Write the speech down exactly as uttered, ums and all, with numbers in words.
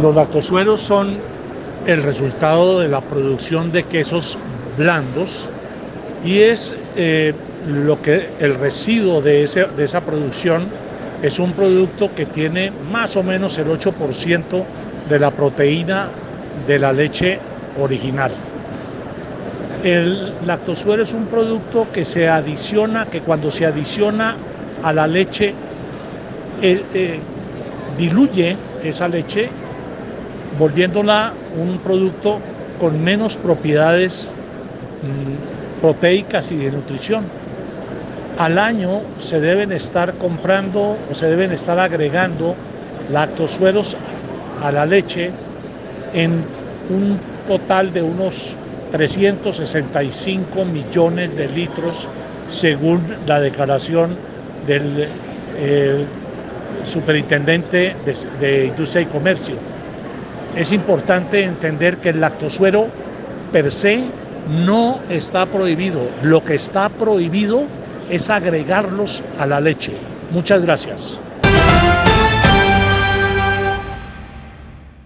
Los lactosueros son el resultado de la producción de quesos blandos y es eh, lo que el residuo de, ese, de esa producción es un producto que tiene más o menos el ocho por ciento de la proteína de la leche original. El lactosuero es un producto que se adiciona, que cuando se adiciona a la leche eh, eh, diluye esa leche, volviéndola un producto con menos propiedades mmm, proteicas y de nutrición. Al año se deben estar comprando o se deben estar agregando lactosueros a la leche en un total de unos trescientos sesenta y cinco millones de litros, según la declaración del eh, superintendente de, de Industria y Comercio. Es importante entender que el lactosuero per se no está prohibido. Lo que está prohibido es agregarlos a la leche. Muchas gracias.